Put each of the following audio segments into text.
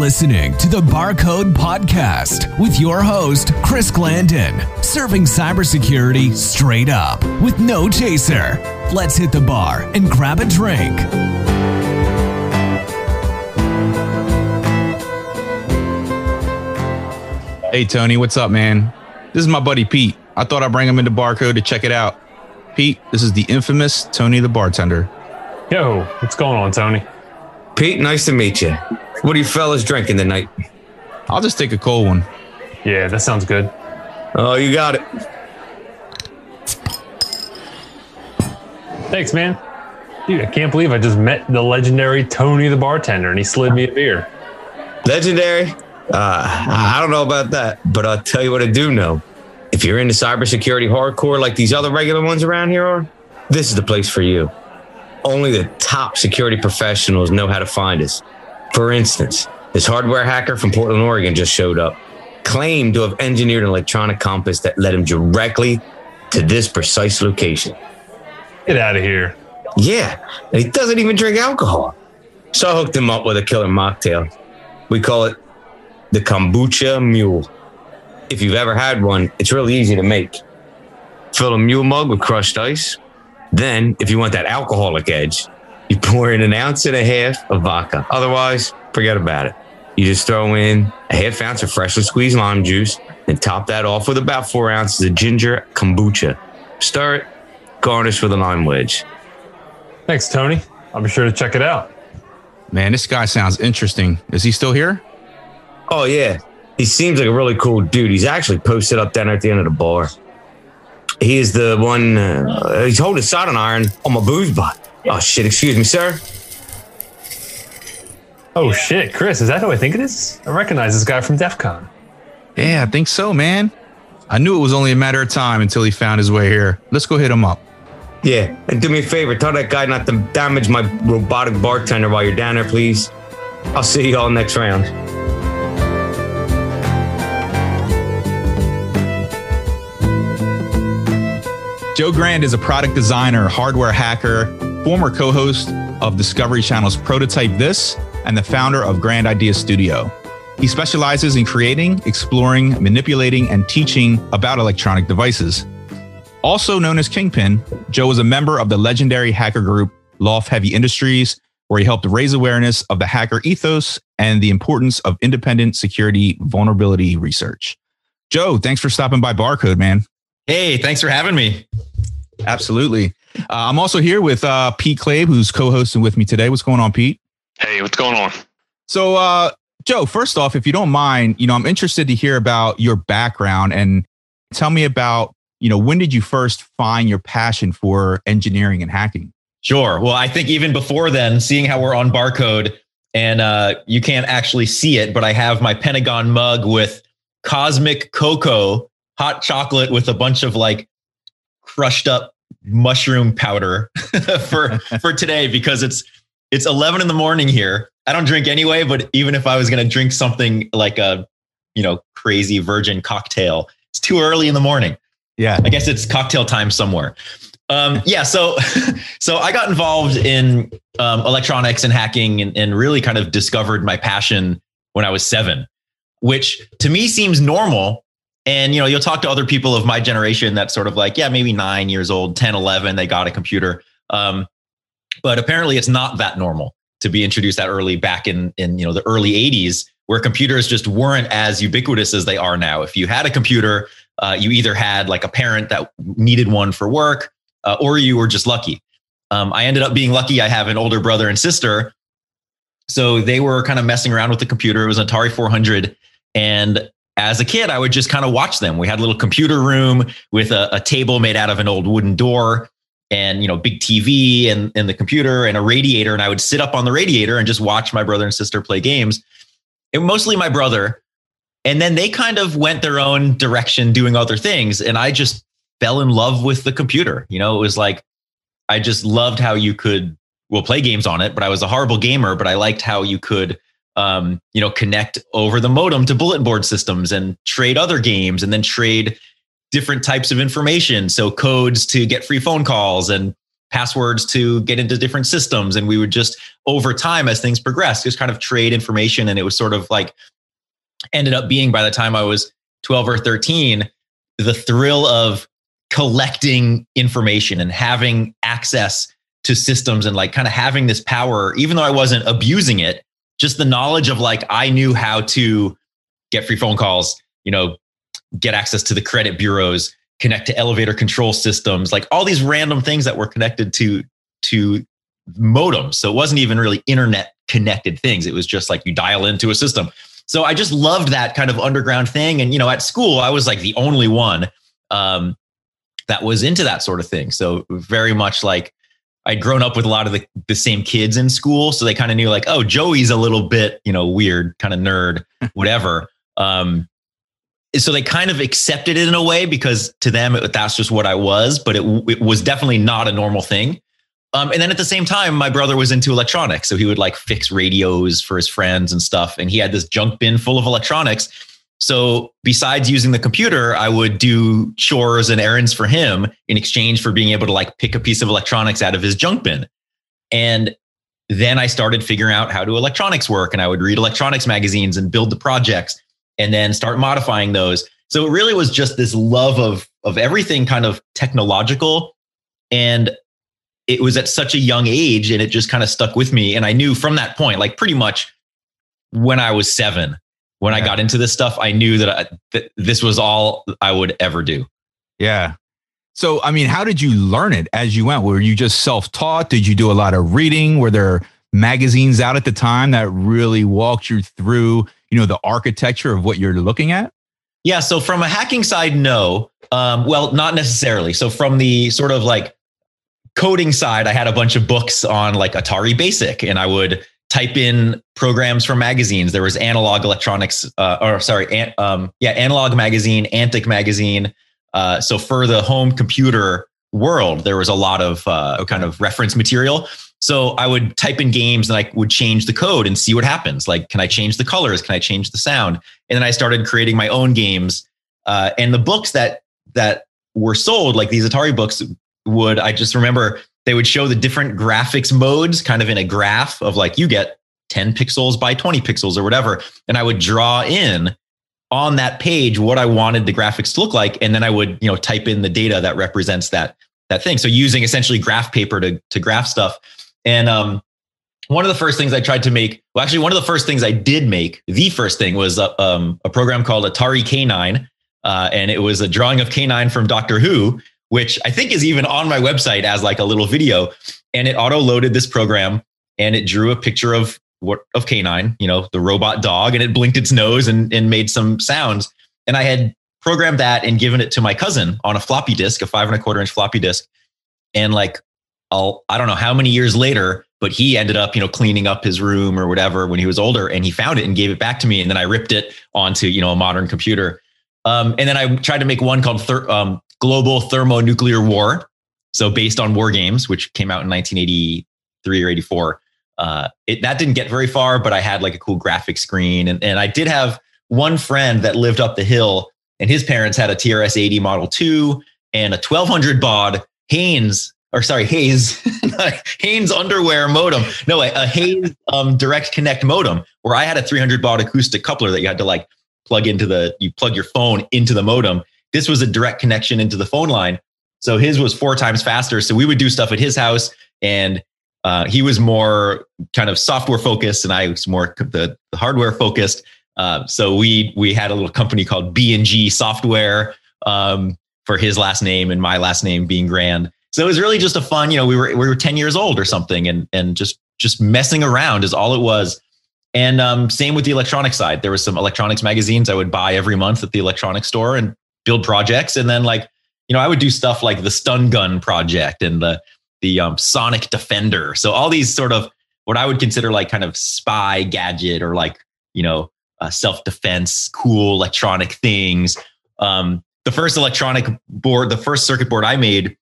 listening to the Barcode Podcast with your host, Chris Glandon, serving cybersecurity straight up with no chaser. Let's hit the bar and grab a drink. Hey, Tony, what's up, man? This is my buddy, Pete. I thought I'd bring him into Barcode to check it out. Pete, this is the infamous Tony the Bartender. Yo, what's going on, Tony? Pete, nice to meet you. What are you fellas drinking tonight? I'll just take a cold one. Yeah, that sounds good. Oh, you got it. Thanks, man. Dude, I can't believe I just met the legendary Tony the Bartender, and he slid me a beer. Legendary? I don't know about that, but I'll tell you what I do know. If you're into cybersecurity hardcore like these other regular ones around here are, this is the place for you. Only the top security professionals know how to find us. For instance, this hardware hacker from Portland, Oregon just showed up, claimed to have engineered an electronic compass that led him directly to this precise location. Get out of here. Yeah, and he doesn't even drink alcohol. So I hooked him up with a killer mocktail. We call it the Kombucha Mule. If you've ever had one, it's really easy to make. Fill a mule mug with crushed ice. Then, if you want that alcoholic edge, you pour in 1.5 ounces of vodka. Otherwise, forget about it. You just throw in 0.5 ounces of freshly squeezed lime juice and top that off with about 4 ounces of ginger kombucha. Stir it, garnish with a lime wedge. Thanks, Tony. I'll be sure to check it out. Man, this guy sounds interesting. Is he still here? Oh, yeah. He seems like a really cool dude. He's actually posted up down there at the end of the bar. He is the one, he's holding a soldering iron on my booze bot. Oh, shit, excuse me, sir. Oh, shit, Chris, is that who I think it is? I recognize this guy from DEF CON. Yeah, I think so, man. I knew it was only a matter of time until he found his way here. Let's go hit him up. Yeah, and do me a favor, tell that guy not to damage my robotic bartender while you're down there, please. I'll see you all next round. Joe Grand is a product designer, hardware hacker, former co-host of Discovery Channel's Prototype This, and the founder of Grand Idea Studio. He specializes in creating, exploring, manipulating, and teaching about electronic devices. Also known as Kingpin, Joe is a member of the legendary hacker group L0pht Heavy Industries, where he helped raise awareness of the hacker ethos and the importance of independent security vulnerability research. Joe, thanks for stopping by Barcode, man. Hey, thanks for having me. Absolutely. I'm also here with Pete Klabe, who's co-hosting with me today. What's going on, Pete? Hey, what's going on? So, Joe, first off, if you don't mind, I'm interested to hear about your background and tell me about, when did you first find your passion for engineering and hacking? Sure. Well, I think even before then, seeing how we're on Barcode and you can't actually see it, but I have my Pentagon mug with cosmic cocoa, hot chocolate with a bunch of crushed up mushroom powder for today, because it's 11 in the morning here. I don't drink anyway, but even if I was going to drink something like a, crazy virgin cocktail, it's too early in the morning. Yeah. I guess it's cocktail time somewhere. Yeah. So I got involved in electronics and hacking and really kind of discovered my passion when I was 7, which to me seems normal. And, you'll talk to other people of my generation that's sort of maybe 9 years old, 10, 11, they got a computer. But apparently it's not that normal to be introduced that early back in the early 80s, where computers just weren't as ubiquitous as they are now. If you had a computer, you either had a parent that needed one for work or you were just lucky. I ended up being lucky. I have an older brother and sister. So they were kind of messing around with the computer. It was an Atari 400. And as a kid, I would just kind of watch them. We had a little computer room with a table made out of an old wooden door and, big TV and the computer and a radiator. And I would sit up on the radiator and just watch my brother and sister play games, and mostly my brother. And then they kind of went their own direction doing other things. And I just fell in love with the computer. It was I just loved how you could, play games on it, but I was a horrible gamer, but I liked how you could connect over the modem to bulletin board systems and trade other games and then trade different types of information. So codes to get free phone calls and passwords to get into different systems. And we would just, over time, as things progressed, just kind of trade information. And it was sort of like, ended up being, by the time I was 12 or 13, the thrill of collecting information and having access to systems and like kind of having this power, even though I wasn't abusing it, just the knowledge of like, I knew how to get free phone calls, you know, get access to the credit bureaus, connect to elevator control systems, like all these random things that were connected to modems. So it wasn't even really internet connected things. It was just like you dial into a system. So I just loved that kind of underground thing. And, you know, at school, I was like the only one that was into that sort of thing. So very much like I'd grown up with a lot of the same kids in school. So they kind of knew like, oh, Joey's a little bit, you know, weird, kind of nerd, whatever. So they kind of accepted it in a way because to them, that's just what I was, but it was definitely not a normal thing. And then at the same time, my brother was into electronics. So he would like fix radios for his friends and stuff. And he had this junk bin full of electronics. So besides using the computer, I would do chores and errands for him in exchange for being able to like pick a piece of electronics out of his junk bin. And then I started figuring out how do electronics work. And I would read electronics magazines and build the projects and then start modifying those. So it really was just this love of everything kind of technological. And it was at such a young age and it just kind of stuck with me. And I knew from that point, like pretty much when I was 7, when I got into this stuff, I knew that this was all I would ever do. Yeah. So, I mean, how did you learn it as you went? Were you just self-taught? Did you do a lot of reading? Were there magazines out at the time that really walked you through, you know, the architecture of what you're looking at? Yeah. So from a hacking side, no. Well, not necessarily. So from the sort of like coding side, I had a bunch of books on like Atari Basic, and I would type in programs from magazines. There was Analog Electronics, Analog Magazine, Antic Magazine. So for the home computer world, there was a lot of kind of reference material. So I would type in games and I would change the code and see what happens. Like, can I change the colors? Can I change the sound? And then I started creating my own games. And the books that were sold, like these Atari books, I just remember they would show the different graphics modes kind of in a graph of like, you get 10 pixels by 20 pixels or whatever. And I would draw in on that page what I wanted the graphics to look like. And then I would, you know, type in the data that represents that thing. So using essentially graph paper to graph stuff. And one of the first things I tried to make, well, actually one of the first things I did make, the first thing was a program called Atari K9. And it was a drawing of K9 from Doctor Who, which I think is even on my website as like a little video. And it auto loaded this program and it drew a picture of K9, you know, the robot dog, and it blinked its nose and made some sounds. And I had programmed that and given it to my cousin on a floppy disk, a 5 1/4 inch floppy disk. And like, I don't know how many years later, but he ended up, you know, cleaning up his room or whatever when he was older, and he found it and gave it back to me. And then I ripped it onto, you know, a modern computer. And then I tried to make one called Global Thermonuclear War. So based on WarGames, which came out in 1983 or 84. That didn't get very far, but I had like a cool graphic screen. And I did have one friend that lived up the hill, and his parents had a TRS-80 Model 2 and a 1200 baud Hayes, Hayes underwear modem. No, a Hayes direct connect modem, where I had a 300 baud acoustic coupler that you had to like you plug your phone into the modem. This was a direct connection into the phone line. So his was 4 times faster. So we would do stuff at his house, and he was more kind of software focused and I was more the hardware focused. So we had a little company called B and G Software for his last name and my last name being Grand. So it was really just a fun, you know, we were 10 years old or something, and just messing around is all it was. And same with the electronic side. There was some electronics magazines I would buy every month at the electronics store and build projects. And then, like, you know, I would do stuff like the stun gun project and the Sonic Defender. So all these sort of what I would consider like kind of spy gadget or like, you know, self-defense, cool electronic things. The first electronic board, the first circuit board I made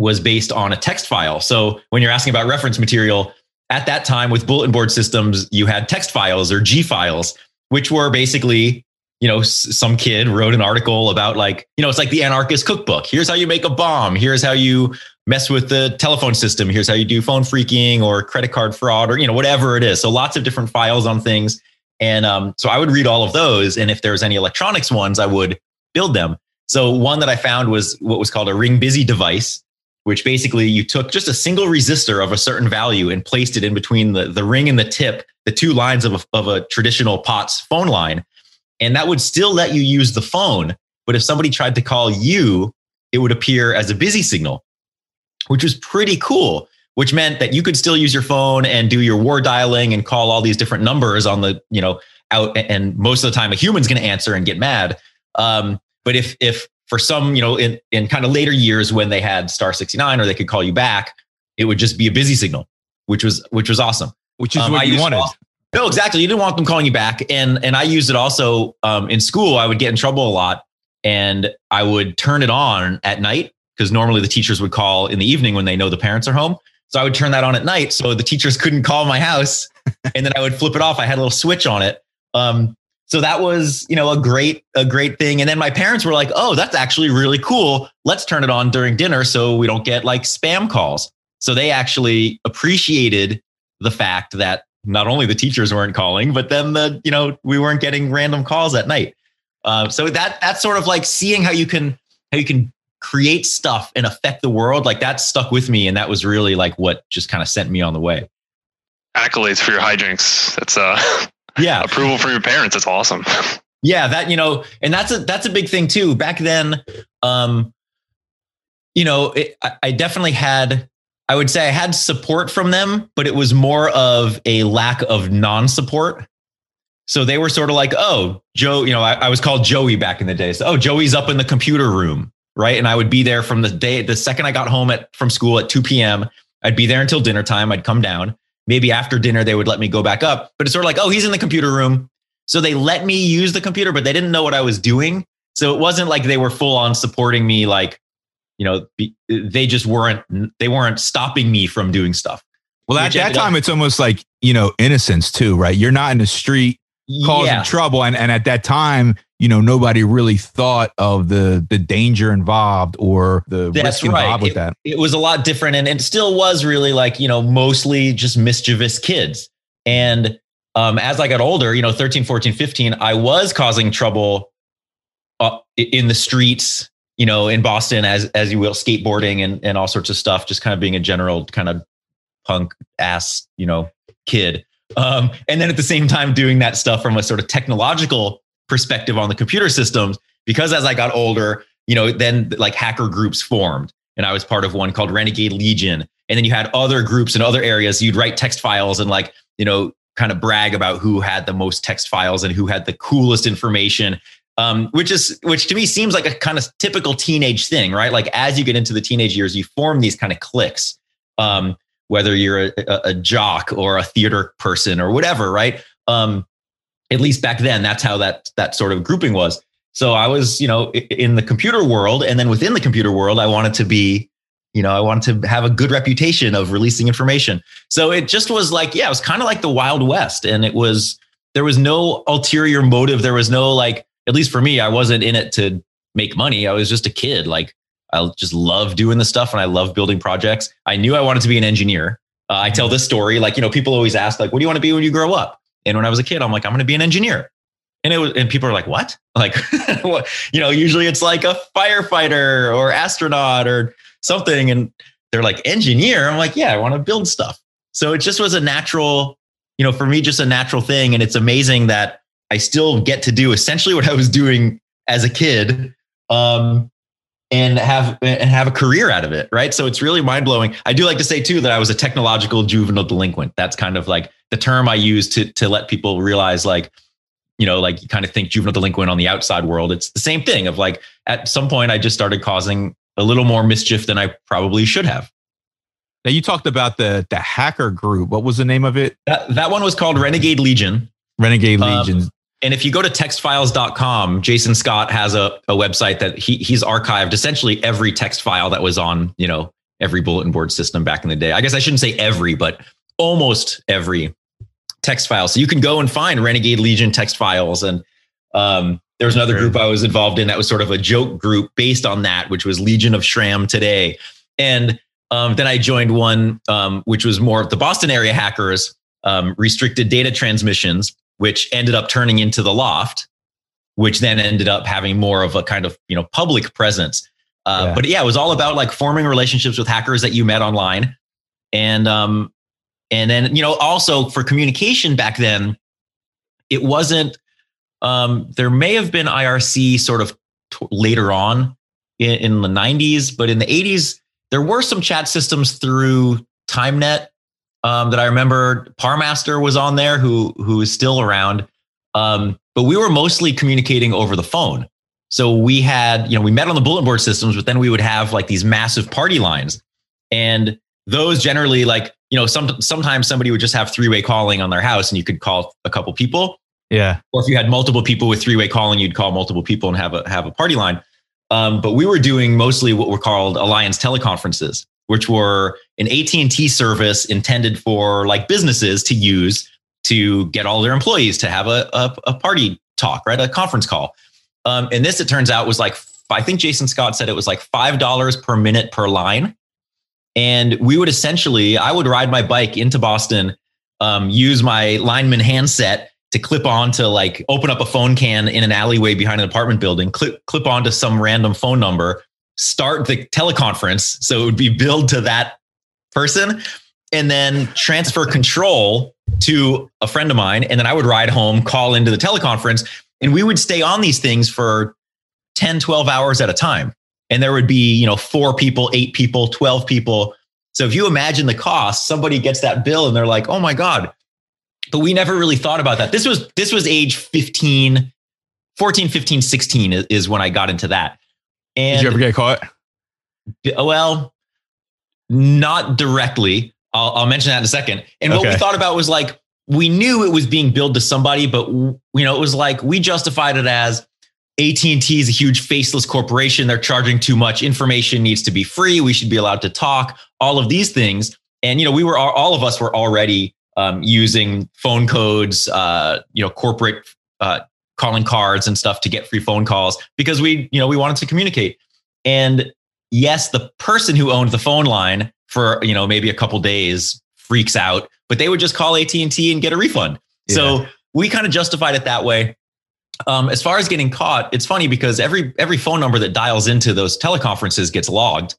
was based on a text file. So when you're asking about reference material, at that time with bulletin board systems, you had text files or G files, which were basically, you know, some kid wrote an article about like, you know, it's like the anarchist cookbook. Here's how you make a bomb. Here's how you mess with the telephone system. Here's how you do phone freaking or credit card fraud or, you know, whatever it is. So lots of different files on things. And so I would read all of those. And if there was any electronics ones, I would build them. So one that I found was what was called a ring busy device, which basically you took just a single resistor of a certain value and placed it in between the ring and the tip, the two lines of a traditional POTS phone line. And that would still let you use the phone. But if somebody tried to call you, it would appear as a busy signal, which was pretty cool, which meant that you could still use your phone and do your war dialing and call all these different numbers on the, you know, out. And most of the time a human's going to answer and get mad. But if for some, you know, in kind of later years when they had star 69 or they could call you back, it would just be a busy signal, which was awesome. Which is what you wanted. No, exactly. You didn't want them calling you back. And I used it also in school. I would get in trouble a lot and I would turn it on at night because normally the teachers would call in the evening when they know the parents are home. So I would turn that on at night so the teachers couldn't call my house and then I would flip it off. I had a little switch on it. So that was, you know, a great thing. And then my parents were like, oh, that's actually really cool. Let's turn it on during dinner so we don't get like spam calls. So they actually appreciated the fact that not only the teachers weren't calling, but then we weren't getting random calls at night. So that's sort of like seeing how you can create stuff and affect the world. Like that stuck with me. And that was really like what just kind of sent me on the way. Accolades for your hijinks. That's yeah. Approval from your parents. That's awesome. Yeah. That, you know, and that's a big thing too. Back then, I definitely had, I would say I had support from them, but it was more of a lack of non-support. So they were sort of like, oh, Joe, you know, I was called Joey back in the day. So, oh, Joey's up in the computer room. Right. And I would be there from the second I got home from school at 2 p.m., I'd be there until dinner time. I'd come down. Maybe after dinner, they would let me go back up. But it's sort of like, oh, he's in the computer room. So they let me use the computer, but they didn't know what I was doing. So it wasn't like they were full on supporting me. Like, you know, they just weren't stopping me from doing stuff. Well, at that time, it's almost like, you know, innocence too, right? You're not in the street causing trouble. And at that time, you know, nobody really thought of the danger involved or the risk involved with that. It was a lot different. And it still was really like, you know, mostly just mischievous kids. And as I got older, you know, 13, 14, 15, I was causing trouble in the streets, you know, in Boston, as you will, skateboarding and all sorts of stuff, just kind of being a general kind of punk ass, you know, kid. And then at the same time, doing that stuff from a sort of technological perspective on the computer systems, because as I got older, you know, then like hacker groups formed and I was part of one called Renegade Legion. And then you had other groups in other areas. You'd write text files and like, you know, kind of brag about who had the most text files and who had the coolest information, which to me seems like a kind of typical teenage thing, right? Like as you get into the teenage years, you form these kind of cliques, whether you're a jock or a theater person or whatever, right? At least back then, that's how that sort of grouping was. So I was, you know, in the computer world, and then within the computer world, I wanted to be, you know, I wanted to have a good reputation of releasing information. So it just was like, yeah, it was kind of like the Wild West, and there was no ulterior motive. There was no like, at least for me, I wasn't in it to make money. I was just a kid. Like I just love doing this stuff, and I love building projects. I knew I wanted to be an engineer. I tell this story, like, you know, people always ask, like, what do you want to be when you grow up? And when I was a kid, I'm like, I'm going to be an engineer. And people are like, what? Like, you know, usually it's like a firefighter or astronaut or something. And they're like, engineer? I'm like, yeah, I want to build stuff. So it just was a natural, you know, for me, just a natural thing. And it's amazing that I still get to do essentially what I was doing as a kid, and have a career out of it, right? So it's really mind-blowing. I do like to say too that I was a technological juvenile delinquent. That's kind of like the term I use to let people realize, like, you know, like you kind of think juvenile delinquent on the outside world. It's the same thing of like, at some point I just started causing a little more mischief than I probably should have. Now you talked about the hacker group. What was the name of it? That one was called Renegade Legion. Renegade Legion. And if you go to textfiles.com, Jason Scott has a website that he's archived essentially every text file that was on, you know, every bulletin board system back in the day. I guess I shouldn't say every, but almost every text file. So you can go and find Renegade Legion text files. And there was another group I was involved in that was sort of a joke group based on that, which was Legion of Shram today. And Then I joined one, which was more of the Boston area hackers, restricted data transmissions, which ended up turning into the L0pht, which then ended up having more of a kind of, you know, public presence. But yeah, it was all about like forming relationships with hackers that you met online. And then, you know, also for communication back then, it wasn't, there may have been IRC sort of later on in the 90s, but in the 80s, there were some chat systems through TimeNet that I remember. Parmaster was on there, who is still around. But we were mostly communicating over the phone. So we had, you know, we met on the bulletin board systems, but then we would have like these massive party lines. And those generally, like, you know, sometimes somebody would just have three-way calling on their house and you could call a couple people. Yeah. Or if you had multiple people with three-way calling, you'd call multiple people and have a party line. But we were doing mostly what were called Alliance teleconferences, which were an AT&T service intended for like businesses to use to get all their employees to have a party talk, right? A conference call. And this, it turns out, was like, I think Jason Scott said it was like $5 per minute per line. And we would essentially, I would ride my bike into Boston, use my lineman handset to clip on to, like, open up a phone can in an alleyway behind an apartment building, clip on to some random phone number, start the teleconference. So it would be billed to that person and then transfer control to a friend of mine. And then I would ride home, call into the teleconference, and we would stay on these things for 10, 12 hours at a time. And there would be, you know, 4 people, 8 people, 12 people. So if you imagine the cost, somebody gets that bill and they're like, oh my God. But we never really thought about that. This was age 15, 14, 15, 16 is when I got into that. And did you ever get caught? Well, not directly. I'll mention that in a second. And okay. What we thought about was like, we knew it was being billed to somebody, but you know, it was like, we justified it as AT&T is a huge faceless corporation. They're charging too much. Information needs to be free. We should be allowed to talk, all of these things. And, you know, all of us were already using phone codes, you know, corporate calling cards and stuff to get free phone calls because we wanted to communicate. And yes, the person who owned the phone line for, you know, maybe a couple days freaks out, but they would just call AT&T and get a refund. Yeah. So we kind of justified it that way. As far as getting caught, it's funny because every phone number that dials into those teleconferences gets logged.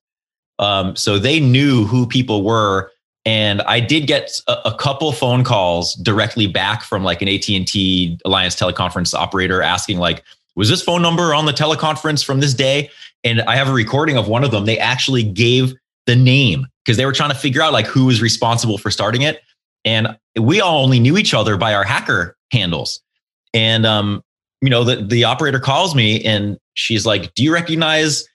So they knew who people were. And I did get a couple phone calls directly back from like an AT&T Alliance teleconference operator asking like, was this phone number on the teleconference from this day? And I have a recording of one of them. They actually gave the name because they were trying to figure out like who was responsible for starting it. And we all only knew each other by our hacker handles. And, you know, the operator calls me and she's like, do you recognize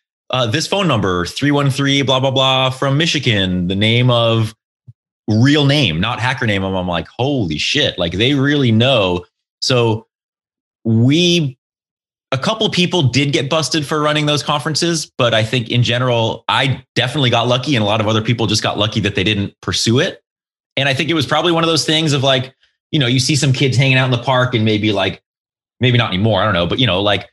this phone number, 313, blah, blah, blah, from Michigan, the name of... real name, not hacker name. I'm like, holy shit. Like they really know. So a couple people did get busted for running those conferences, but I think in general, I definitely got lucky and a lot of other people just got lucky that they didn't pursue it. And I think it was probably one of those things of like, you know, you see some kids hanging out in the park and maybe like, maybe not anymore. I don't know, but you know, like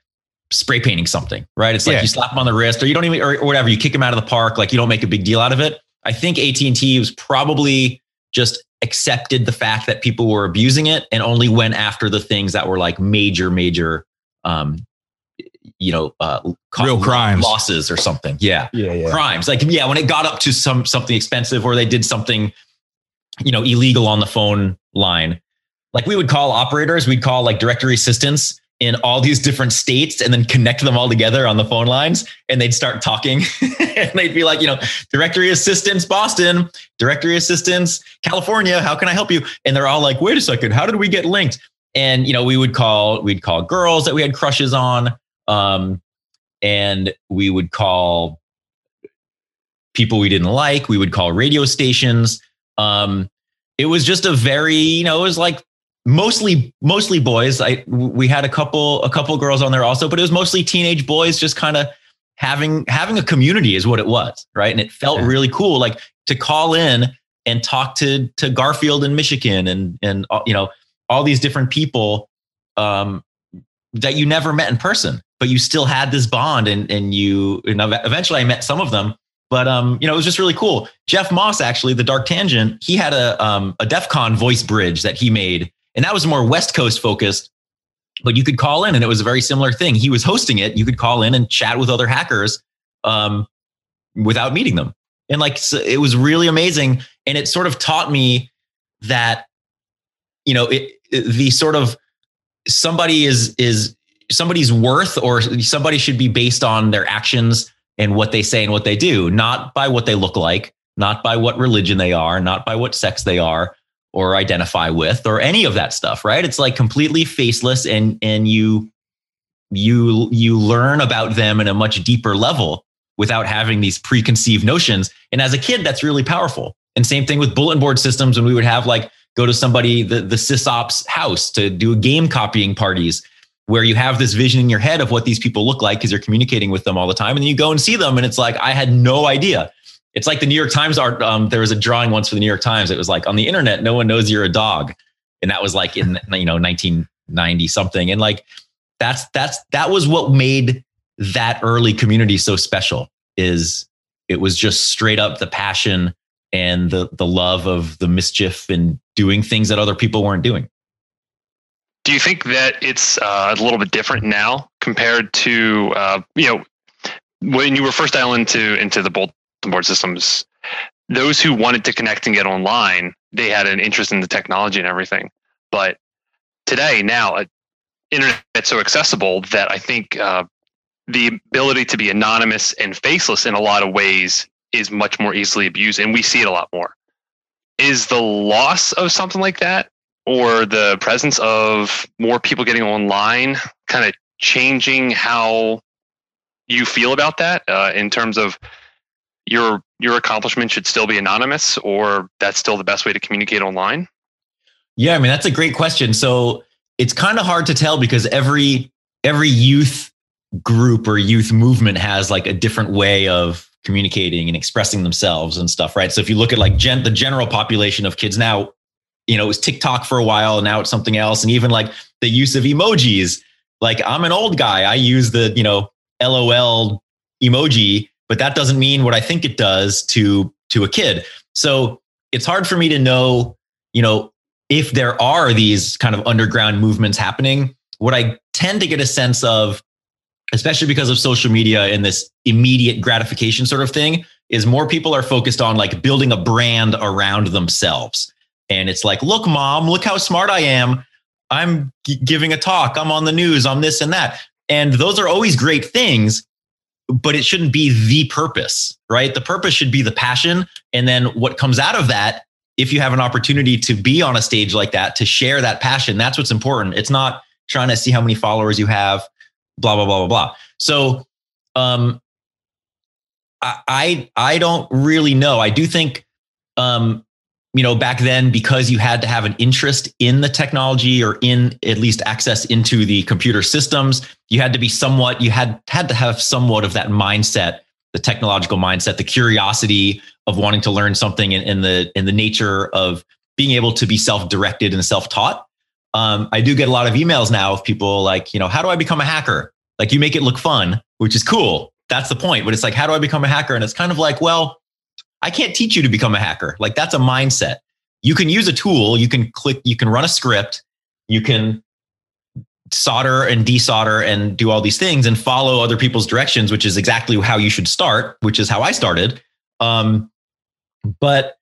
spray painting something, right? It's like you slap them on the wrist or you don't even, or whatever, you kick them out of the park. Like you don't make a big deal out of it. I think AT&T was probably just accepted the fact that people were abusing it and only went after the things that were like major, you know, real crimes, losses or something. Yeah. Crimes. Like, yeah, when it got up to something expensive or they did something, you know, illegal on the phone line, like we would call operators, we'd call like directory assistants in all these different states and then connect them all together on the phone lines and they'd start talking and they'd be like, you know, directory assistance, Boston, directory assistance, California, how can I help you? And they're all like, wait a second, how did we get linked? And, you know, we'd call girls that we had crushes on. And we would call people we didn't like, we would call radio stations. It was just a very, you know, it was like, mostly boys. We had a couple girls on there also, but it was mostly teenage boys just kind of having a community is what it was, right? And it felt really cool, like to call in and talk to Garfield in Michigan and you know all these different people that you never met in person, but you still had this bond and eventually I met some of them But, you know, it was just really cool. Jeff Moss, actually, the Dark Tangent, he had a DEF CON voice bridge that he made. And that was more West Coast focused, but you could call in and it was a very similar thing. He was hosting it. You could call in and chat with other hackers without meeting them. And like, so it was really amazing. And it sort of taught me that, you know, the sort of somebody is somebody's worth, or somebody should be based on their actions and what they say and what they do, not by what they look like, not by what religion they are, not by what sex they are or identify with or any of that stuff, right? It's like completely faceless, and you learn about them in a much deeper level without having these preconceived notions. And as a kid, that's really powerful. And same thing with bulletin board systems. When we would have like, go to somebody, the SysOps house to do game copying parties, where you have this vision in your head of what these people look like because you're communicating with them all the time. And then you go and see them and it's like, I had no idea. It's like the New York Times art. There was a drawing once for the New York Times. It was like, on the internet, no one knows you're a dog. And that was like in, you know, 1990 something. And like, that was what made that early community so special, is it was just straight up the passion and the love of the mischief and doing things that other people weren't doing. Do you think that it's a little bit different now compared to, you know, when you were first dialing into the bulletin board systems, those who wanted to connect and get online, they had an interest in the technology and everything. But today, now, internet's so accessible that I think the ability to be anonymous and faceless in a lot of ways is much more easily abused, and we see it a lot more. Is the loss of something like that, or the presence of more people getting online, kind of changing how you feel about that in terms of your accomplishment should still be anonymous, or that's still the best way to communicate online? Yeah, I mean, that's a great question. So it's kind of hard to tell because every youth group or youth movement has like a different way of communicating and expressing themselves and stuff, right? So if you look at like the general population of kids now, you know, it was TikTok for a while, and now it's something else. And even like the use of emojis, like I'm an old guy, I use the, you know, LOL emoji, but that doesn't mean what I think it does to a kid. So it's hard for me to know, you know, if there are these kind of underground movements happening. What I tend to get a sense of, especially because of social media and this immediate gratification sort of thing, is more people are focused on like building a brand around themselves. And it's like, look, mom, look how smart I am. I'm giving a talk. I'm on the news. I'm this and that. And those are always great things, but it shouldn't be the purpose, right? The purpose should be the passion. And then what comes out of that, if you have an opportunity to be on a stage like that, to share that passion, that's what's important. It's not trying to see how many followers you have, blah, blah, blah, blah, blah. So I don't really know. I do think, you know, back then, because you had to have an interest in the technology or in at least access into the computer systems, you had to be somewhat, you had to have somewhat of that mindset, the technological mindset, the curiosity of wanting to learn something, in the nature of being able to be self-directed and self-taught. I do get a lot of emails now of people like, you know, how do I become a hacker? Like, you make it look fun, which is cool. That's the point. But it's like, how do I become a hacker? And it's kind of like, well, I can't teach you to become a hacker. Like, that's a mindset. You can use a tool, you can click, you can run a script, you can solder and desolder and do all these things and follow other people's directions, which is exactly how you should start, which is how I started. But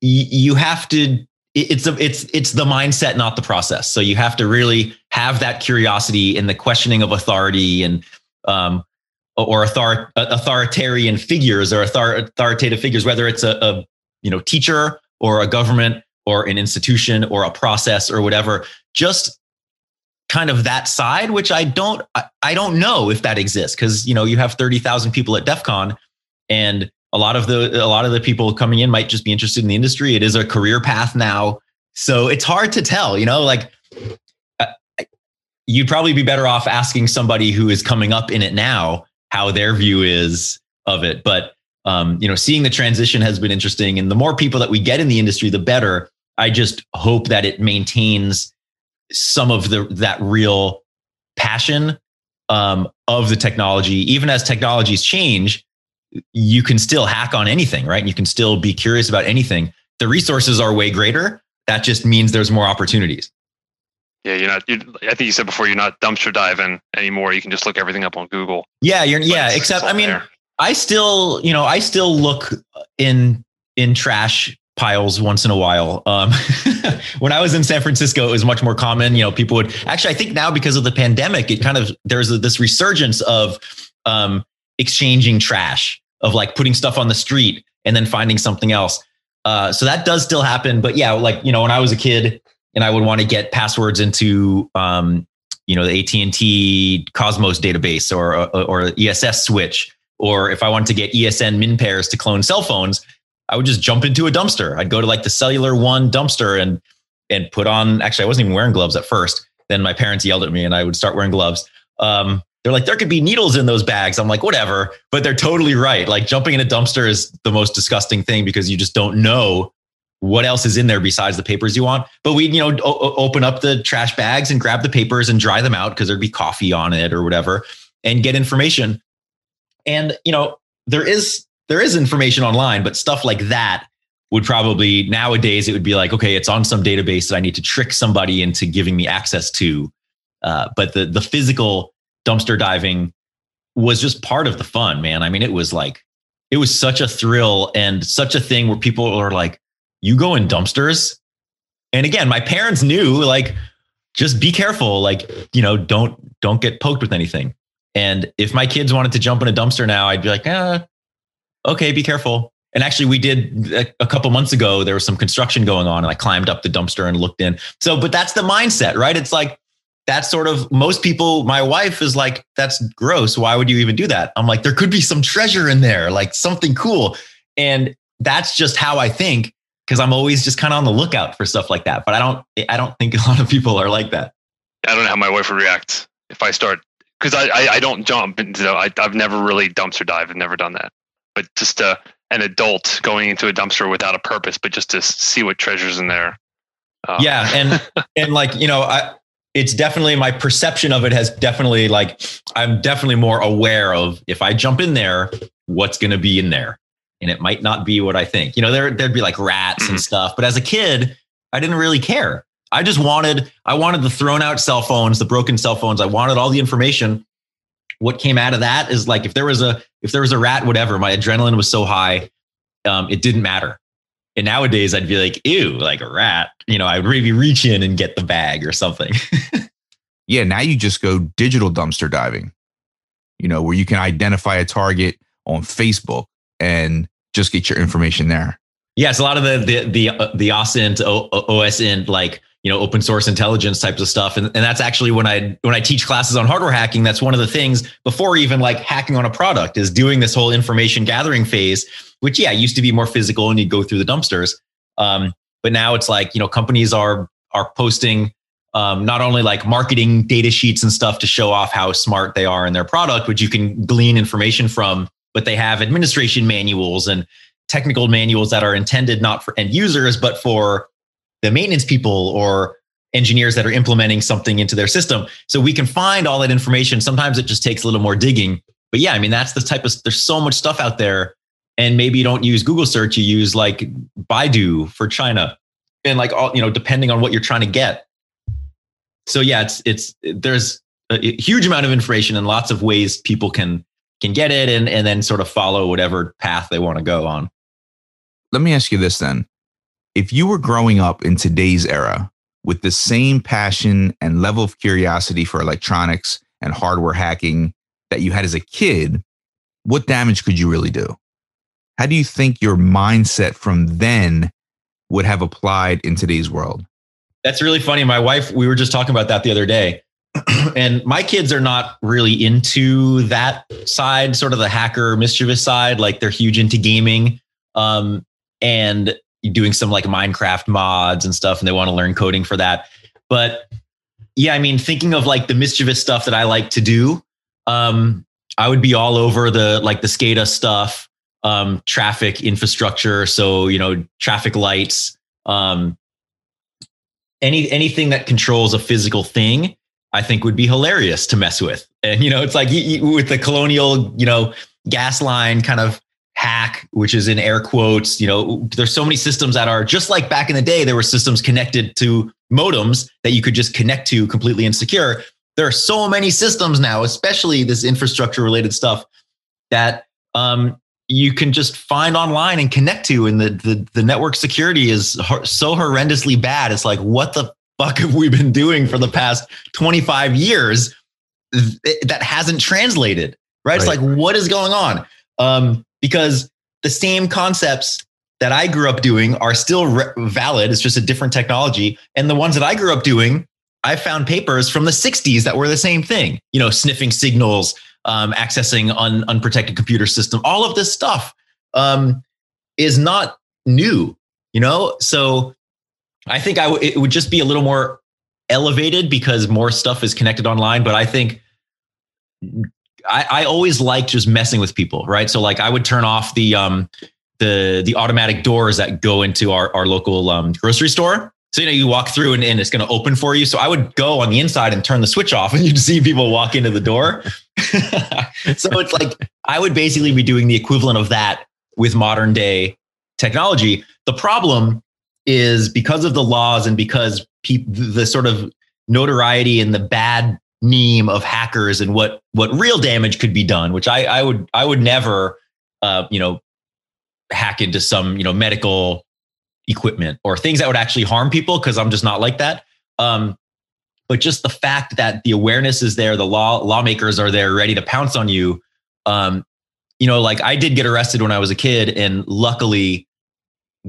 you have to, it's the mindset, not the process. So you have to really have that curiosity and the questioning of authority and, or authoritarian figures or authoritative figures, whether it's a you know, teacher or a government or an institution or a process or whatever, just kind of that side, which I don't know if that exists, because, you know, you have 30,000 people at DEF CON, and a lot of the people coming in might just be interested in the industry. It is a career path now, so it's hard to tell, you know, like. You'd probably be better off asking somebody who is coming up in it now how their view is of it. But, you know, seeing the transition has been interesting, and the more people that we get in the industry, the better. I just hope that it maintains some of that real passion of the technology, even as technologies change, you can still hack on anything, right? And you can still be curious about anything. The resources are way greater. That just means there's more opportunities. Yeah, you're not. I think you said before, you're not dumpster diving anymore. You can just look everything up on Google. Yeah, you're. Yeah, except I mean, there. I still look in trash piles once in a while. When I was in San Francisco, it was much more common. You know, people would actually. I think now because of the pandemic, it kind of there's this resurgence of exchanging trash, of like putting stuff on the street and then finding something else. So that does still happen. But yeah, like you know, when I was a kid. And I would want to get passwords into, the AT&T Cosmos database or ESS switch. Or if I wanted to get ESN min pairs to clone cell phones, I would just jump into a dumpster. I'd go to like the Cellular One dumpster and put on. Actually, I wasn't even wearing gloves at first. Then my parents yelled at me, and I would start wearing gloves. They're like, there could be needles in those bags. I'm like, whatever. But they're totally right. Like jumping in a dumpster is the most disgusting thing because you just don't know what else is in there besides the papers you want. But we'd, open up the trash bags and grab the papers and dry them out because there'd be coffee on it or whatever and get information. And, there is information online, but stuff like that would probably nowadays it would be like, okay, it's on some database that I need to trick somebody into giving me access to. But the physical dumpster diving was just part of the fun, man. I mean, it was such a thrill and such a thing where people are like, you go in dumpsters. And again, my parents knew, like, just be careful. Like, don't get poked with anything. And if my kids wanted to jump in a dumpster now, I'd be like, okay, be careful. And actually we did a couple months ago, there was some construction going on and I climbed up the dumpster and looked in. So, but that's the mindset, right? It's like, that's sort of most people, my wife is like, that's gross. Why would you even do that? I'm like, there could be some treasure in there, like something cool. And that's just how I think. Because I'm always just kind of on the lookout for stuff like that, but I don't think a lot of people are like that. I don't know how my wife would react if I start, because I don't jump into. I've never really dumpster dived. I've never done that. But just an adult going into a dumpster without a purpose, but just to see what treasure's in there. Yeah, and it's definitely my perception of it has definitely I'm definitely more aware of if I jump in there, what's going to be in there. And it might not be what I think, there'd be like rats and stuff. But as a kid, I didn't really care. I just wanted the thrown out cell phones, the broken cell phones. I wanted all the information. What came out of that is like, if there was a rat, whatever, my adrenaline was so high. It didn't matter. And nowadays I'd be like, ew, like a rat, I would maybe reach in and get the bag or something. Yeah. Now you just go digital dumpster diving, where you can identify a target on Facebook and just get your information there. Yeah, it's a lot of the OSINT, OSINT, open source intelligence types of stuff, and that's actually when I teach classes on hardware hacking. That's one of the things before even hacking on a product is doing this whole information gathering phase, which used to be more physical and you'd go through the dumpsters, but now it's companies are posting not only marketing data sheets and stuff to show off how smart they are in their product, which you can glean information from. But they have administration manuals and technical manuals that are intended not for end users, but for the maintenance people or engineers that are implementing something into their system. So we can find all that information. Sometimes it just takes a little more digging. But yeah, I mean, that's the type of, there's so much stuff out there. And maybe you don't use Google search, you use Baidu for China and all, depending on what you're trying to get. So yeah, there's a huge amount of information and lots of ways people can get it and then sort of follow whatever path they want to go on. Let me ask you this then. If you were growing up in today's era with the same passion and level of curiosity for electronics and hardware hacking that you had as a kid, what damage could you really do? How do you think your mindset from then would have applied in today's world? That's really funny. My wife, we were just talking about that the other day. And my kids are not really into that side, sort of the hacker mischievous side. They're huge into gaming, and doing some Minecraft mods and stuff. And they want to learn coding for that. But yeah, I mean, thinking of the mischievous stuff that I like to do, I would be all over the SCADA stuff, traffic infrastructure. So, traffic lights, anything that controls a physical thing. I think would be hilarious to mess with. And, with the colonial, gas line kind of hack, which is in air quotes. You know, there's so many systems that are just like back in the day, there were systems connected to modems that you could just connect to completely insecure. There are so many systems now, especially this infrastructure related stuff that you can just find online and connect to. And the network security is so horrendously bad. It's like, what the fuck have we been doing for the past 25 years that hasn't translated, right? It's like, what is going on? Because the same concepts that I grew up doing are still valid. It's just a different technology. And the ones that I grew up doing, I found papers from the 60s that were the same thing, you know, sniffing signals, accessing unprotected computer system, all of this stuff is not new, you know? So I think it would just be a little more elevated because more stuff is connected online. But I think I always liked just messing with people, right? So like I would turn off the automatic doors that go into our local grocery store. So, you know, you walk through and it's going to open for you. So I would go on the inside and turn the switch off and you'd see people walk into the door. So it's like, I would basically be doing the equivalent of that with modern day technology. The problem is because of the laws and because the sort of notoriety and the bad name of hackers and what real damage could be done, which I would never, you know, hack into some, you know, medical equipment or things that would actually harm people, because I'm just not like that. But just the fact that the awareness is there, the lawmakers are there ready to pounce on you. You know, like I did get arrested when I was a kid and luckily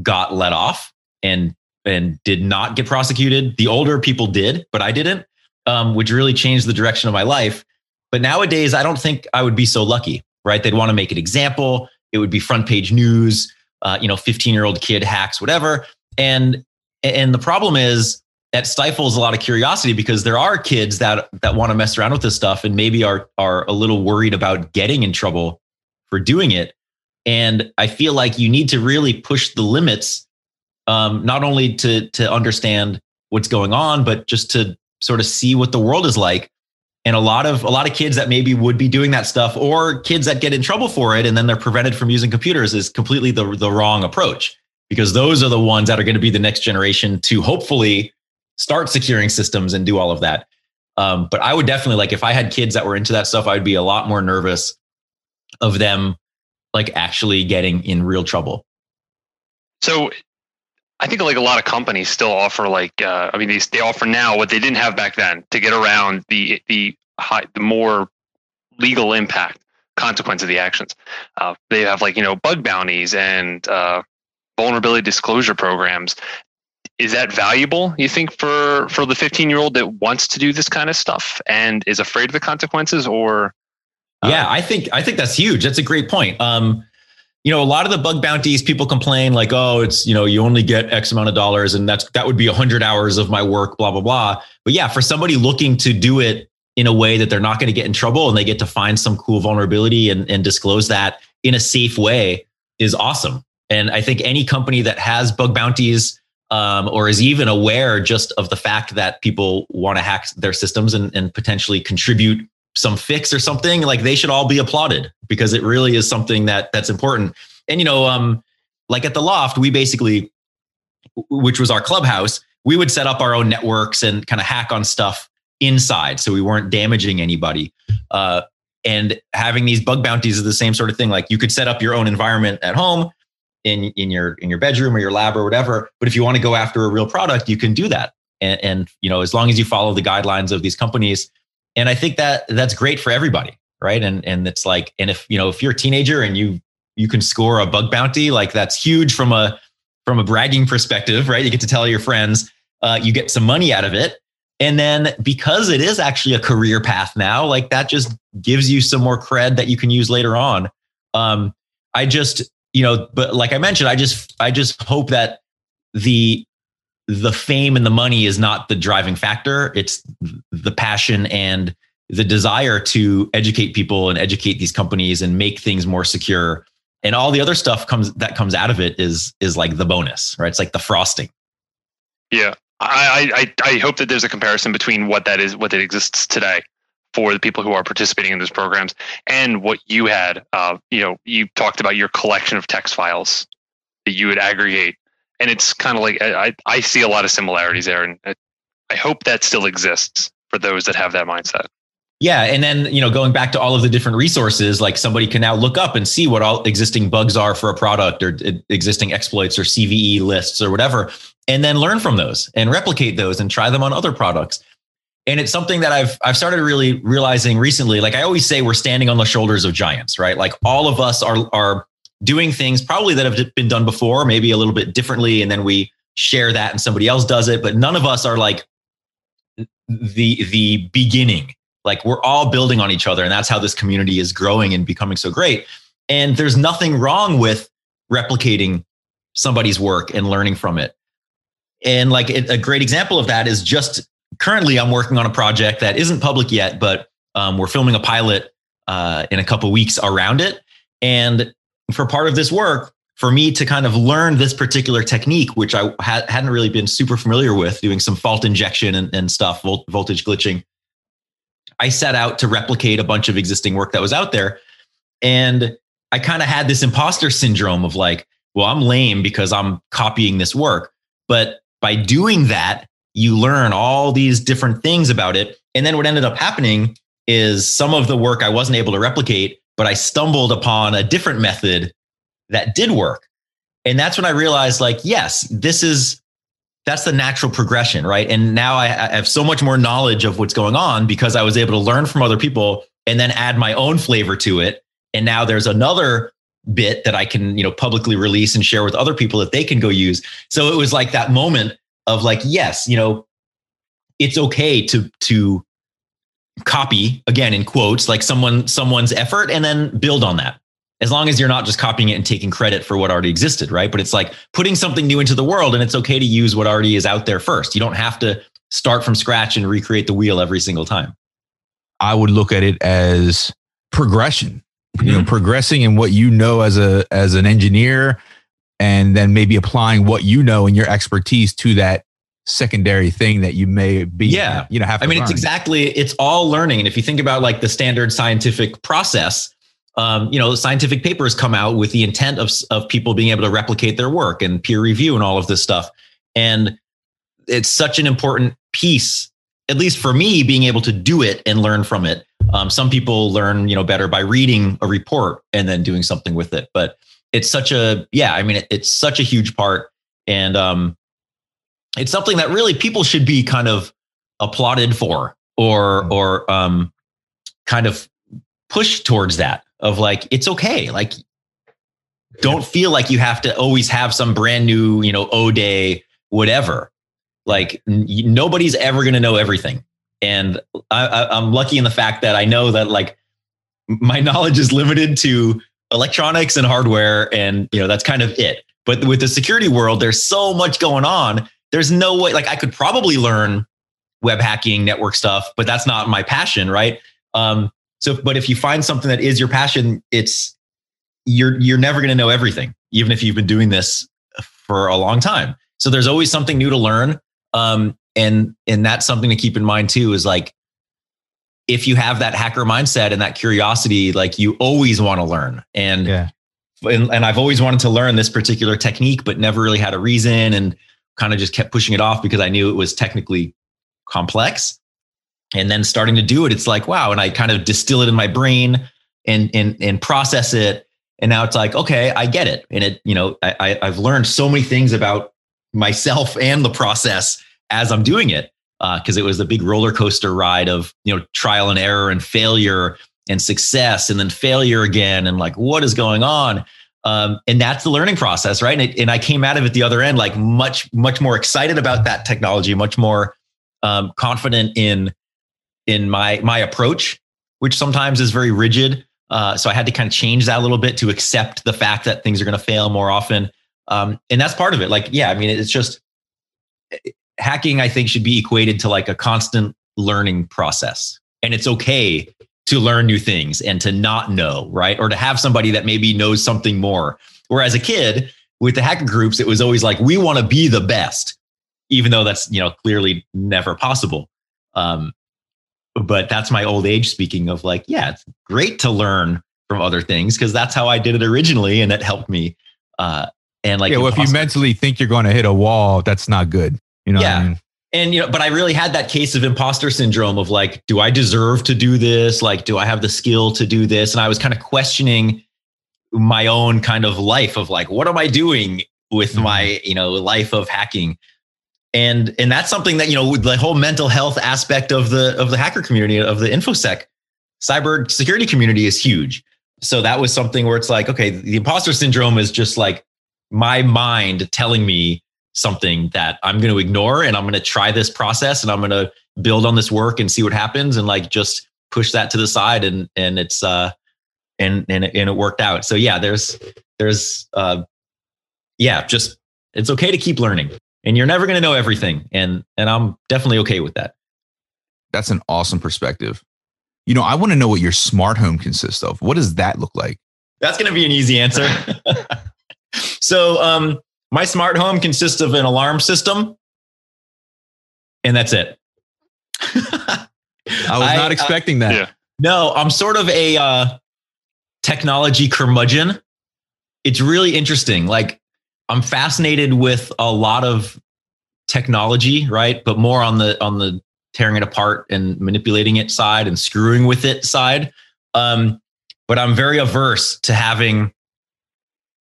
got let off and did not get prosecuted. The older people did, but I didn't, which really changed the direction of my life. But nowadays, I don't think I would be so lucky, right? They'd want to make an example. It would be front page news, you know, 15-year-old kid hacks, whatever. And the problem is that stifles a lot of curiosity because there are kids that want to mess around with this stuff and maybe are a little worried about getting in trouble for doing it. And I feel like you need to really push the limits, not only to understand what's going on, but just to sort of see what the world is like. And a lot of kids that maybe would be doing that stuff or kids that get in trouble for it and then they're prevented from using computers is completely the wrong approach, because those are the ones that are going to be the next generation to hopefully start securing systems and do all of that. But I would definitely, like, if I had kids that were into that stuff, I would be a lot more nervous of them like actually getting in real trouble. So I think like a lot of companies still offer like, I mean, they offer now what they didn't have back then to get around the more legal impact consequence of the actions. They have like, you know, bug bounties and vulnerability disclosure programs. Is that valuable, you think, for the 15-year-old that wants to do this kind of stuff and is afraid of the consequences? Or yeah, I think that's huge. That's a great point. You know, a lot of the bug bounties, people complain like, oh, it's, you know, you only get X amount of dollars and that would be 100 hours of my work, blah, blah, blah. But yeah, for somebody looking to do it in a way that they're not going to get in trouble and they get to find some cool vulnerability and disclose that in a safe way is awesome. And I think any company that has bug bounties or is even aware just of the fact that people want to hack their systems and potentially contribute some fix or something, like they should all be applauded, because it really is something that's important. And, you know, like at the Loft, we basically, which was our clubhouse, we would set up our own networks and kind of hack on stuff inside, so we weren't damaging anybody. And having these bug bounties is the same sort of thing. Like you could set up your own environment at home in your bedroom or your lab or whatever. But if you want to go after a real product, you can do that. And you know, as long as you follow the guidelines of these companies. And I think that's great for everybody, right? And it's like, and if, you know, if you're a teenager and you can score a bug bounty, like that's huge from a bragging perspective, right? You get to tell your friends, you get some money out of it. And then because it is actually a career path now, like that just gives you some more cred that you can use later on. I just, you know, but like I mentioned, I just hope that the fame and the money is not the driving factor. It's the passion and the desire to educate people and educate these companies and make things more secure. And all the other stuff that comes out of it is like the bonus, right? It's like the frosting. Yeah. I hope that there's a comparison between what that is, what that exists today for the people who are participating in those programs, and what you had, you talked about your collection of text files that you would aggregate, and it's kind of like, I see a lot of similarities there, and I hope that still exists for those that have that mindset. Yeah. And then, going back to all of the different resources, like somebody can now look up and see what all existing bugs are for a product or existing exploits or CVE lists or whatever, and then learn from those and replicate those and try them on other products. And it's something that I've started really realizing recently. Like I always say, we're standing on the shoulders of giants, right? Like all of us are doing things probably that have been done before, maybe a little bit differently. And then we share that and somebody else does it, but none of us are like the beginning. Like we're all building on each other, and that's how this community is growing and becoming so great. And there's nothing wrong with replicating somebody's work and learning from it. And like a great example of that is just currently I'm working on a project that isn't public yet, but we're filming a pilot in a couple of weeks around it. And for part of this work, for me to kind of learn this particular technique, which I hadn't really been super familiar with, doing some fault injection and stuff, voltage glitching, I set out to replicate a bunch of existing work that was out there. And I kind of had this imposter syndrome of like, well, I'm lame because I'm copying this work. But by doing that, you learn all these different things about it. And then what ended up happening is some of the work I wasn't able to replicate, but I stumbled upon a different method that did work. And that's when I realized, like, yes, that's the natural progression, right? And now I have so much more knowledge of what's going on because I was able to learn from other people and then add my own flavor to it. And now there's another bit that I can, publicly release and share with other people that they can go use. So it was like that moment of like, yes, it's okay to copy, again, in quotes, like someone's effort, and then build on that. As long as you're not just copying it and taking credit for what already existed, right? But it's like putting something new into the world, and it's okay to use what already is out there first. You don't have to start from scratch and recreate the wheel every single time. I would look at it as progression, progressing in what you know as an engineer, and then maybe applying what you know and your expertise to that secondary thing that you may be, have to learn. It's all learning. And if you think about like the standard scientific process, scientific papers come out with the intent of people being able to replicate their work and peer review and all of this stuff. And it's such an important piece, at least for me, being able to do it and learn from it. Some people learn, better by reading a report and then doing something with it. But it's such it's such a huge part. And it's something that really people should be kind of applauded for or kind of pushed towards that. Of like, it's okay. Like, don't feel like you have to always have some brand new, O-Day, whatever. Like nobody's ever going to know everything. And I'm lucky in the fact that I know that like my knowledge is limited to electronics and hardware. And, that's kind of it. But with the security world, there's so much going on. There's no way, like I could probably learn web hacking, network stuff, but that's not my passion. Right. But if you find something that is your passion, you're never going to know everything, even if you've been doing this for a long time. So there's always something new to learn. And that's something to keep in mind too, is like, if you have that hacker mindset and that curiosity, like you always want to learn. And, and I've always wanted to learn this particular technique, but never really had a reason and kind of just kept pushing it off because I knew it was technically complex. And then starting to do it, it's like, wow. And I kind of distill it in my brain and process it. And now it's like, okay, I get it. And it, I've learned so many things about myself and the process as I'm doing it. Cause it was the big roller coaster ride of, trial and error and failure and success and then failure again. And like, what is going on? And that's the learning process. Right. And I came out of it the other end, like much, much more excited about that technology, much more confident in my approach, which sometimes is very rigid. So I had to kind of change that a little bit to accept the fact that things are going to fail more often. And that's part of it. Like, it's just hacking, I think, should be equated to like a constant learning process. And it's okay to learn new things and to not know, right? Or to have somebody that maybe knows something more. Whereas a kid with the hacker groups, it was always like, we want to be the best, even though that's, clearly never possible. But that's my old age speaking of like, yeah, it's great to learn from other things because that's how I did it originally. And that helped me. And like, yeah, well, if you mentally think you're going to hit a wall, that's not good. You know what I mean? And, you know, but I really had that case of imposter syndrome of like, do I deserve to do this? Like, do I have the skill to do this? And I was kind of questioning my own kind of life of like, what am I doing with my, you know, life of hacking? And that's something that, you know, the whole mental health aspect of the hacker community, of the InfoSec cyber security community is huge. So that was something where it's like, okay, the imposter syndrome is just like my mind telling me something that I'm going to ignore, and I'm going to try this process and I'm going to build on this work and see what happens, and like just push that to the side. And it's, and it worked out. So yeah, there's it's okay to keep learning. And you're never going to know everything. And I'm definitely okay with that. That's an awesome perspective. You know, I want to know what your smart home consists of. What does that look like? That's going to be an easy answer. So my smart home consists of an alarm system. And that's it. I was not expecting that. Yeah. No, I'm sort of a technology curmudgeon. It's really interesting. Like, I'm fascinated with a lot of technology, right? But more on the tearing it apart and manipulating it side and screwing with it side. But I'm very averse to having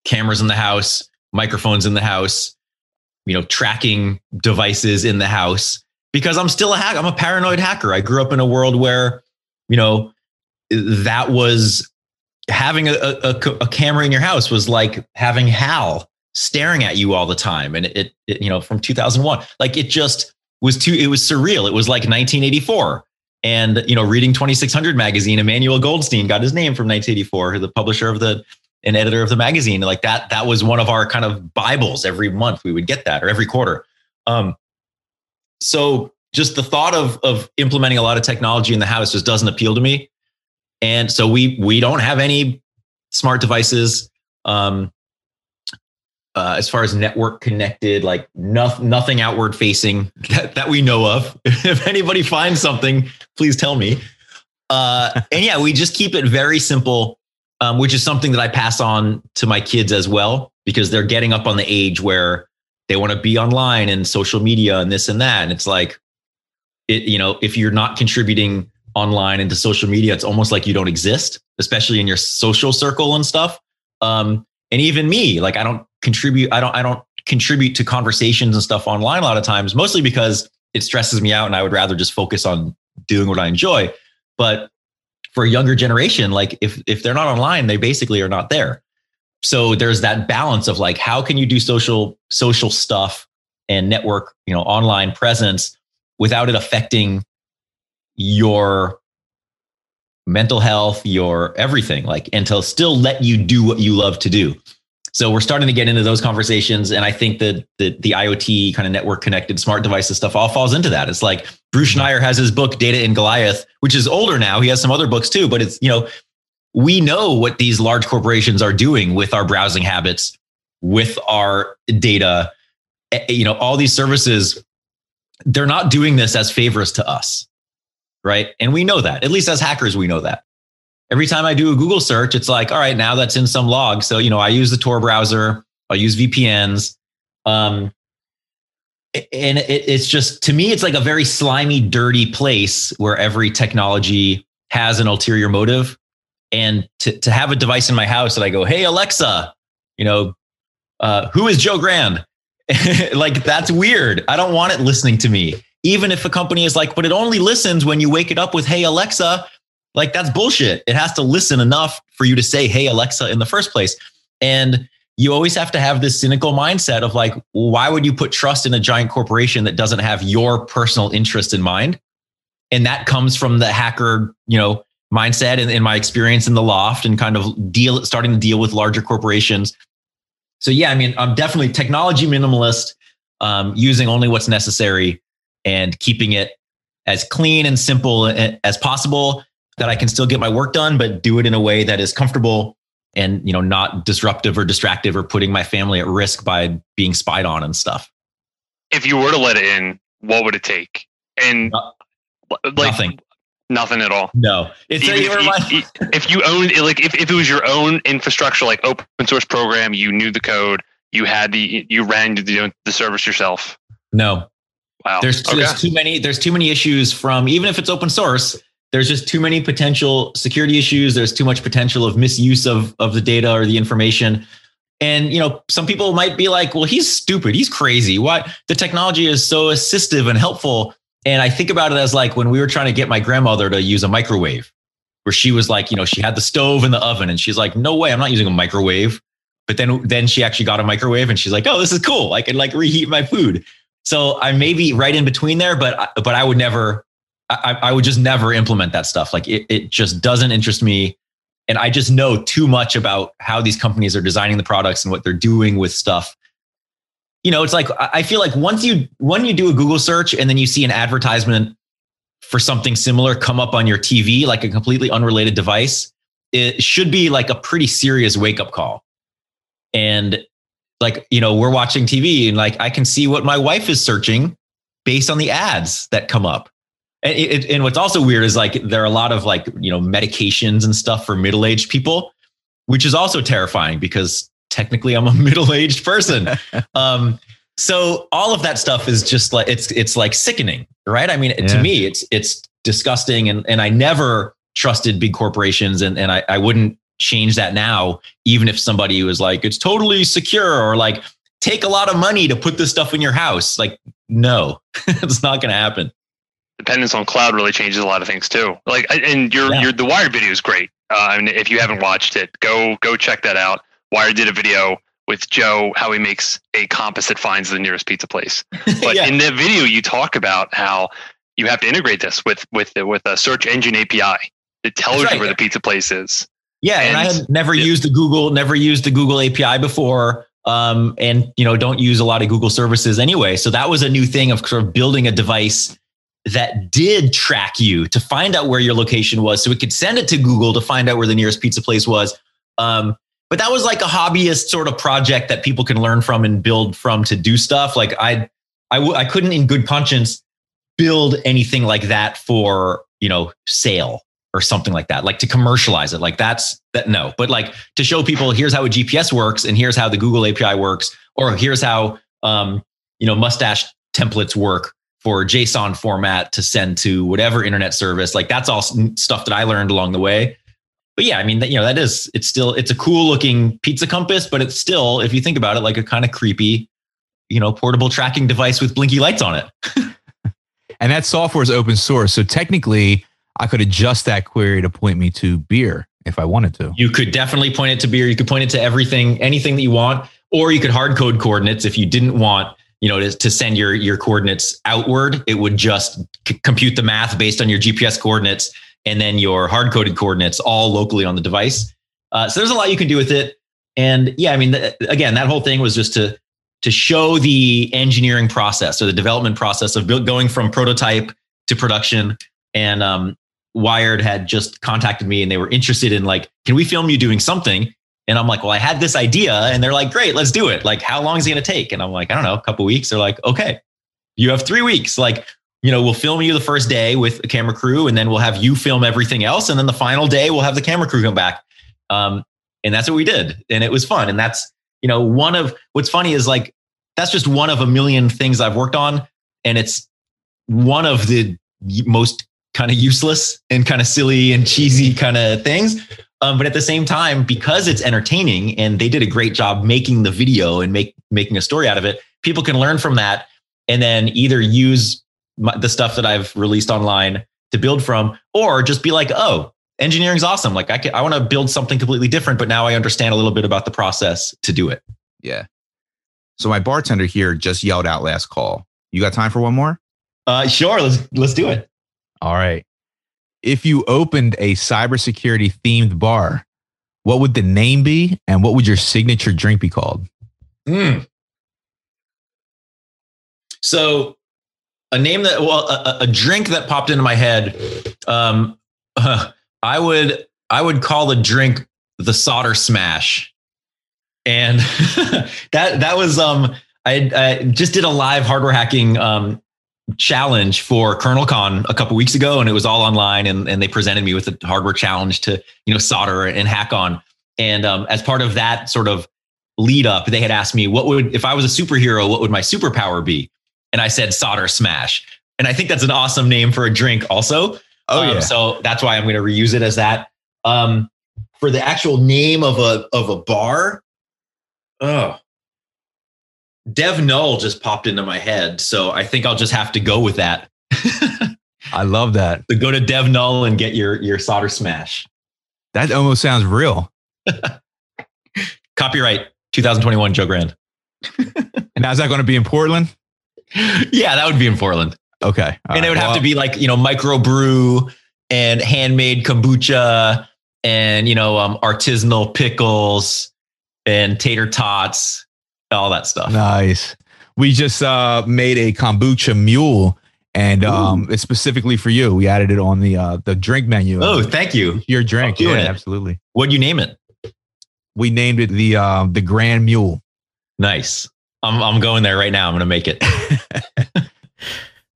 cameras in the house, microphones in the house, you know, tracking devices in the house, because I'm still a hacker. I'm a paranoid hacker. I grew up in a world where, you know, that was having a camera in your house was like having HAL staring at you all the time, and it you know, from 2001, like it just was too, it was surreal. It was like 1984, and you know, reading 2600 magazine, Emmanuel Goldstein got his name from 1984, the publisher of the and editor of the magazine. Like that was one of our kind of Bibles. Every month we would get that, or every quarter. So just the thought of implementing a lot of technology in the house just doesn't appeal to me, and so we don't have any smart devices. As far as network connected, like nothing outward facing that we know of. If anybody finds something, please tell me. And yeah, we just keep it very simple, which is something that I pass on to my kids as well, because they're getting up on the age where they want to be online and social media and this and that. And it's like, you know, if you're not contributing online into social media, it's almost like you don't exist, especially in your social circle and stuff. And even me, like, I don't contribute to conversations and stuff online a lot of times, mostly because it stresses me out and I would rather just focus on doing what I enjoy. But for a younger generation, like if they're not online, they basically are not there. So there's that balance of like, how can you do social stuff and network, you know, online presence without it affecting your mental health, your everything, like, and to still let you do what you love to do. So we're starting to get into those conversations. And I think that the IoT kind of network connected smart devices stuff all falls into that. It's like Bruce Schneier has his book, Data and Goliath, which is older now. He has some other books too, but it's, you know, we know what these large corporations are doing with our browsing habits, with our data, you know, all these services. They're not doing this as favors to us. Right. And we know that, at least as hackers, we know that. Every time I do a Google search, it's like, all right, now that's in some log. So, you know, I use the Tor browser, I use VPNs. And it's just, to me, it's like a very slimy, dirty place where every technology has an ulterior motive. And to have a device in my house that I go, hey, Alexa, you know, who is Joe Grand? Like, that's weird. I don't want it listening to me. Even if a company is like, but it only listens when you wake it up with, hey, Alexa, like that's bullshit. It has to listen enough for you to say, hey, Alexa, in the first place. And you always have to have this cynical mindset of like, why would you put trust in a giant corporation that doesn't have your personal interest in mind? And that comes from the hacker, you know, mindset and in my experience in the loft and kind of starting to deal with larger corporations. So yeah, I mean, I'm definitely technology minimalist, using only what's necessary, and keeping it as clean and simple as possible that I can still get my work done, but do it in a way that is comfortable and, you know, not disruptive or distractive or putting my family at risk by being spied on and stuff. If you were to let it in, what would it take? And nothing. Nothing at all. No. It's if you owned it, like if it was your own infrastructure, like open source program, you knew the code, you had you ran the service yourself. No. Wow. There's too many issues from, even if it's open source, there's just too many potential security issues. There's too much potential of misuse of the data or the information. And, you know, some people might be like, well, he's stupid. He's crazy. Why? The technology is so assistive and helpful. And I think about it as like when we were trying to get my grandmother to use a microwave, where she was like, you know, she had the stove and the oven and she's like, no way, I'm not using a microwave. But then she actually got a microwave and she's like, oh, this is cool. I can like reheat my food. So I may be right in between there, but I would never, I would just never implement that stuff. Like it just doesn't interest me. And I just know too much about how these companies are designing the products and what they're doing with stuff. You know, it's like, I feel like when you do a Google search and then you see an advertisement for something similar come up on your TV, like a completely unrelated device, it should be like a pretty serious wake up call. And like, you know, we're watching TV and like, I can see what my wife is searching based on the ads that come up. And, and what's also weird is like, there are a lot of like, you know, medications and stuff for middle-aged people, which is also terrifying because technically I'm a middle-aged person. So all of that stuff is just like, it's like sickening, right? I mean, to me, it's disgusting. And I never trusted big corporations and I wouldn't change that now, even if somebody was like, it's totally secure or like take a lot of money to put this stuff in your house. Like, no, it's not going to happen. Dependence on cloud really changes a lot of things too. Like, and the Wired video is great. And if you haven't watched it, go check that out. Wired did a video with Joe, how he makes a compass that finds the nearest pizza place. But In that video, you talk about how you have to integrate this with a search engine API that tells you where the pizza place is. Yeah. And I had never used the Google API before. And, you know, don't use a lot of Google services anyway. So that was a new thing of sort of building a device that did track you to find out where your location was. So it could send it to Google to find out where the nearest pizza place was. But that was like a hobbyist sort of project that people can learn from and build from to do stuff. Like I couldn't in good conscience build anything like that for, you know, sale or something like that, like to commercialize it. Like no, but like to show people here's how a GPS works and here's how the Google API works, or here's how, you know, mustache templates work for JSON format to send to whatever internet service. Like that's all stuff that I learned along the way. But yeah, I mean, you know, it's a cool looking pizza compass, but it's still, if you think about it, like a kind of creepy, you know, portable tracking device with blinky lights on it. And that software is open source. So technically I could adjust that query to point me to beer if I wanted to. You could definitely point it to beer. You could point it to everything, anything that you want, or you could hard code coordinates. If you didn't want, you know, to send your coordinates outward, it would just compute the math based on your GPS coordinates and then your hard-coded coordinates all locally on the device. So there's a lot you can do with it. And yeah, I mean, again, that whole thing was just to show the engineering process or the development process of going from prototype to production. And Wired had just contacted me and they were interested in like, can we film you doing something? And I'm like, well, I had this idea. And they're like, great, let's do it. Like, how long is it going to take? And I'm like, I don't know, a couple of weeks. They're like, okay, you have 3 weeks. Like, you know, we'll film you the first day with a camera crew and then we'll have you film everything else. And then the final day, we'll have the camera crew come back. And that's what we did. And it was fun. And that's, you know, one of what's funny is like, that's just one of a million things I've worked on. And it's one of the most kind of useless and kind of silly and cheesy kind of things. But at the same time, because it's entertaining and they did a great job making the video and making a story out of it, people can learn from that and then either use the stuff that I've released online to build from, or just be like, oh, engineering's awesome. Like I want to build something completely different, but now I understand a little bit about the process to do it. Yeah. So my bartender here just yelled out last call. You got time for one more? Sure. Let's do it. All right. If you opened a cybersecurity themed bar, what would the name be? And what would your signature drink be called? So a name that, well, a drink that popped into my head. I would call the drink the Solder Smash. And that was, I just did a live hardware hacking challenge for KernelCon a couple weeks ago, and it was all online, and they presented me with a hardware challenge to, you know, solder and hack on. And as part of that sort of lead up, they had asked me, what would, if I was a superhero, what would my superpower be? And I said, Solder Smash. And I think that's an awesome name for a drink also. Oh, yeah. So that's why I'm going to reuse it as that. For the actual name of a bar, Dev Null just popped into my head, so I think I'll just have to go with that. I love that. So go to Dev Null and get your Solder Smash. That almost sounds real. Copyright 2021 Joe Grand. And now is that going to be in Portland? Yeah, that would be in Portland. Okay. It would have to be like, you know, microbrew and handmade kombucha and, you know, artisanal pickles and tater tots, all that stuff. Nice. We just made a kombucha mule, and it's specifically for you. We added it on the drink menu. Oh, thank you. Your drink. Yeah, absolutely. What'd you name it? We named it the Grand Mule. Nice. I'm going there right now. I'm going to make it.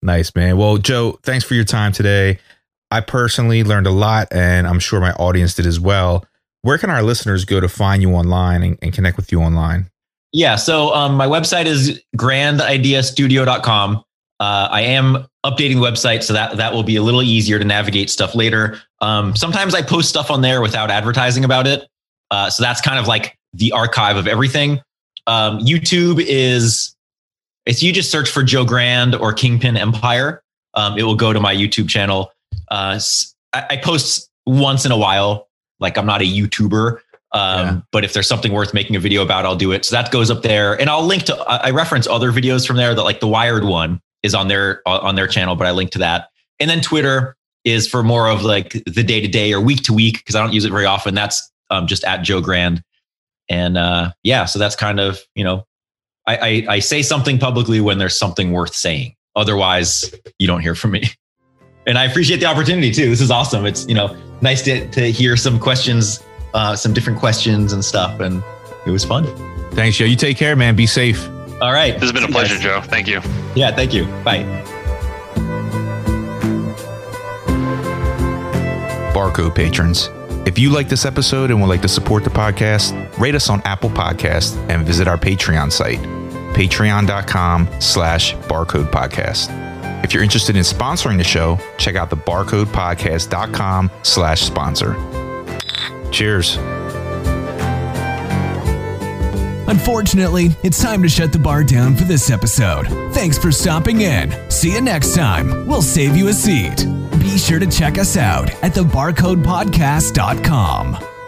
Nice, man. Well, Joe, thanks for your time today. I personally learned a lot, and I'm sure my audience did as well. Where can our listeners go to find you online and connect with you online? Yeah. So my website is grandideastudio.com. I am updating the website, so that will be a little easier to navigate stuff later. Sometimes I post stuff on there without advertising about it. So that's kind of like the archive of everything. YouTube is, it's, you just search for Joe Grand or Kingpin Empire. It will go to my YouTube channel. I post once in a while. Like, I'm not a YouTuber. But if there's something worth making a video about, I'll do it. So that goes up there, and I'll link to, I reference other videos from there, that like the Wired one is on their channel, but I link to that. And then Twitter is for more of like the day to day or week to week, 'cause I don't use it very often. That's just at Joe Grand. And so that's kind of, you know, I say something publicly when there's something worth saying. Otherwise you don't hear from me. And I appreciate the opportunity too. This is awesome. It's, you know, nice to hear some questions, some different questions and stuff, and it was fun. Thanks, Joe. You take care, man. Be safe. All right. This has been a pleasure, Joe. Thank you. Yeah, thank you. Bye. Barcode patrons, if you like this episode and would like to support the podcast, rate us on Apple Podcasts and visit our Patreon site, patreon.com/barcodepodcast. If you're interested in sponsoring the show, check out the barcodepodcast.com/sponsor. Cheers. Unfortunately, it's time to shut the bar down for this episode. Thanks for stopping in. See you next time. We'll save you a seat. Be sure to check us out at thebarcodepodcast.com.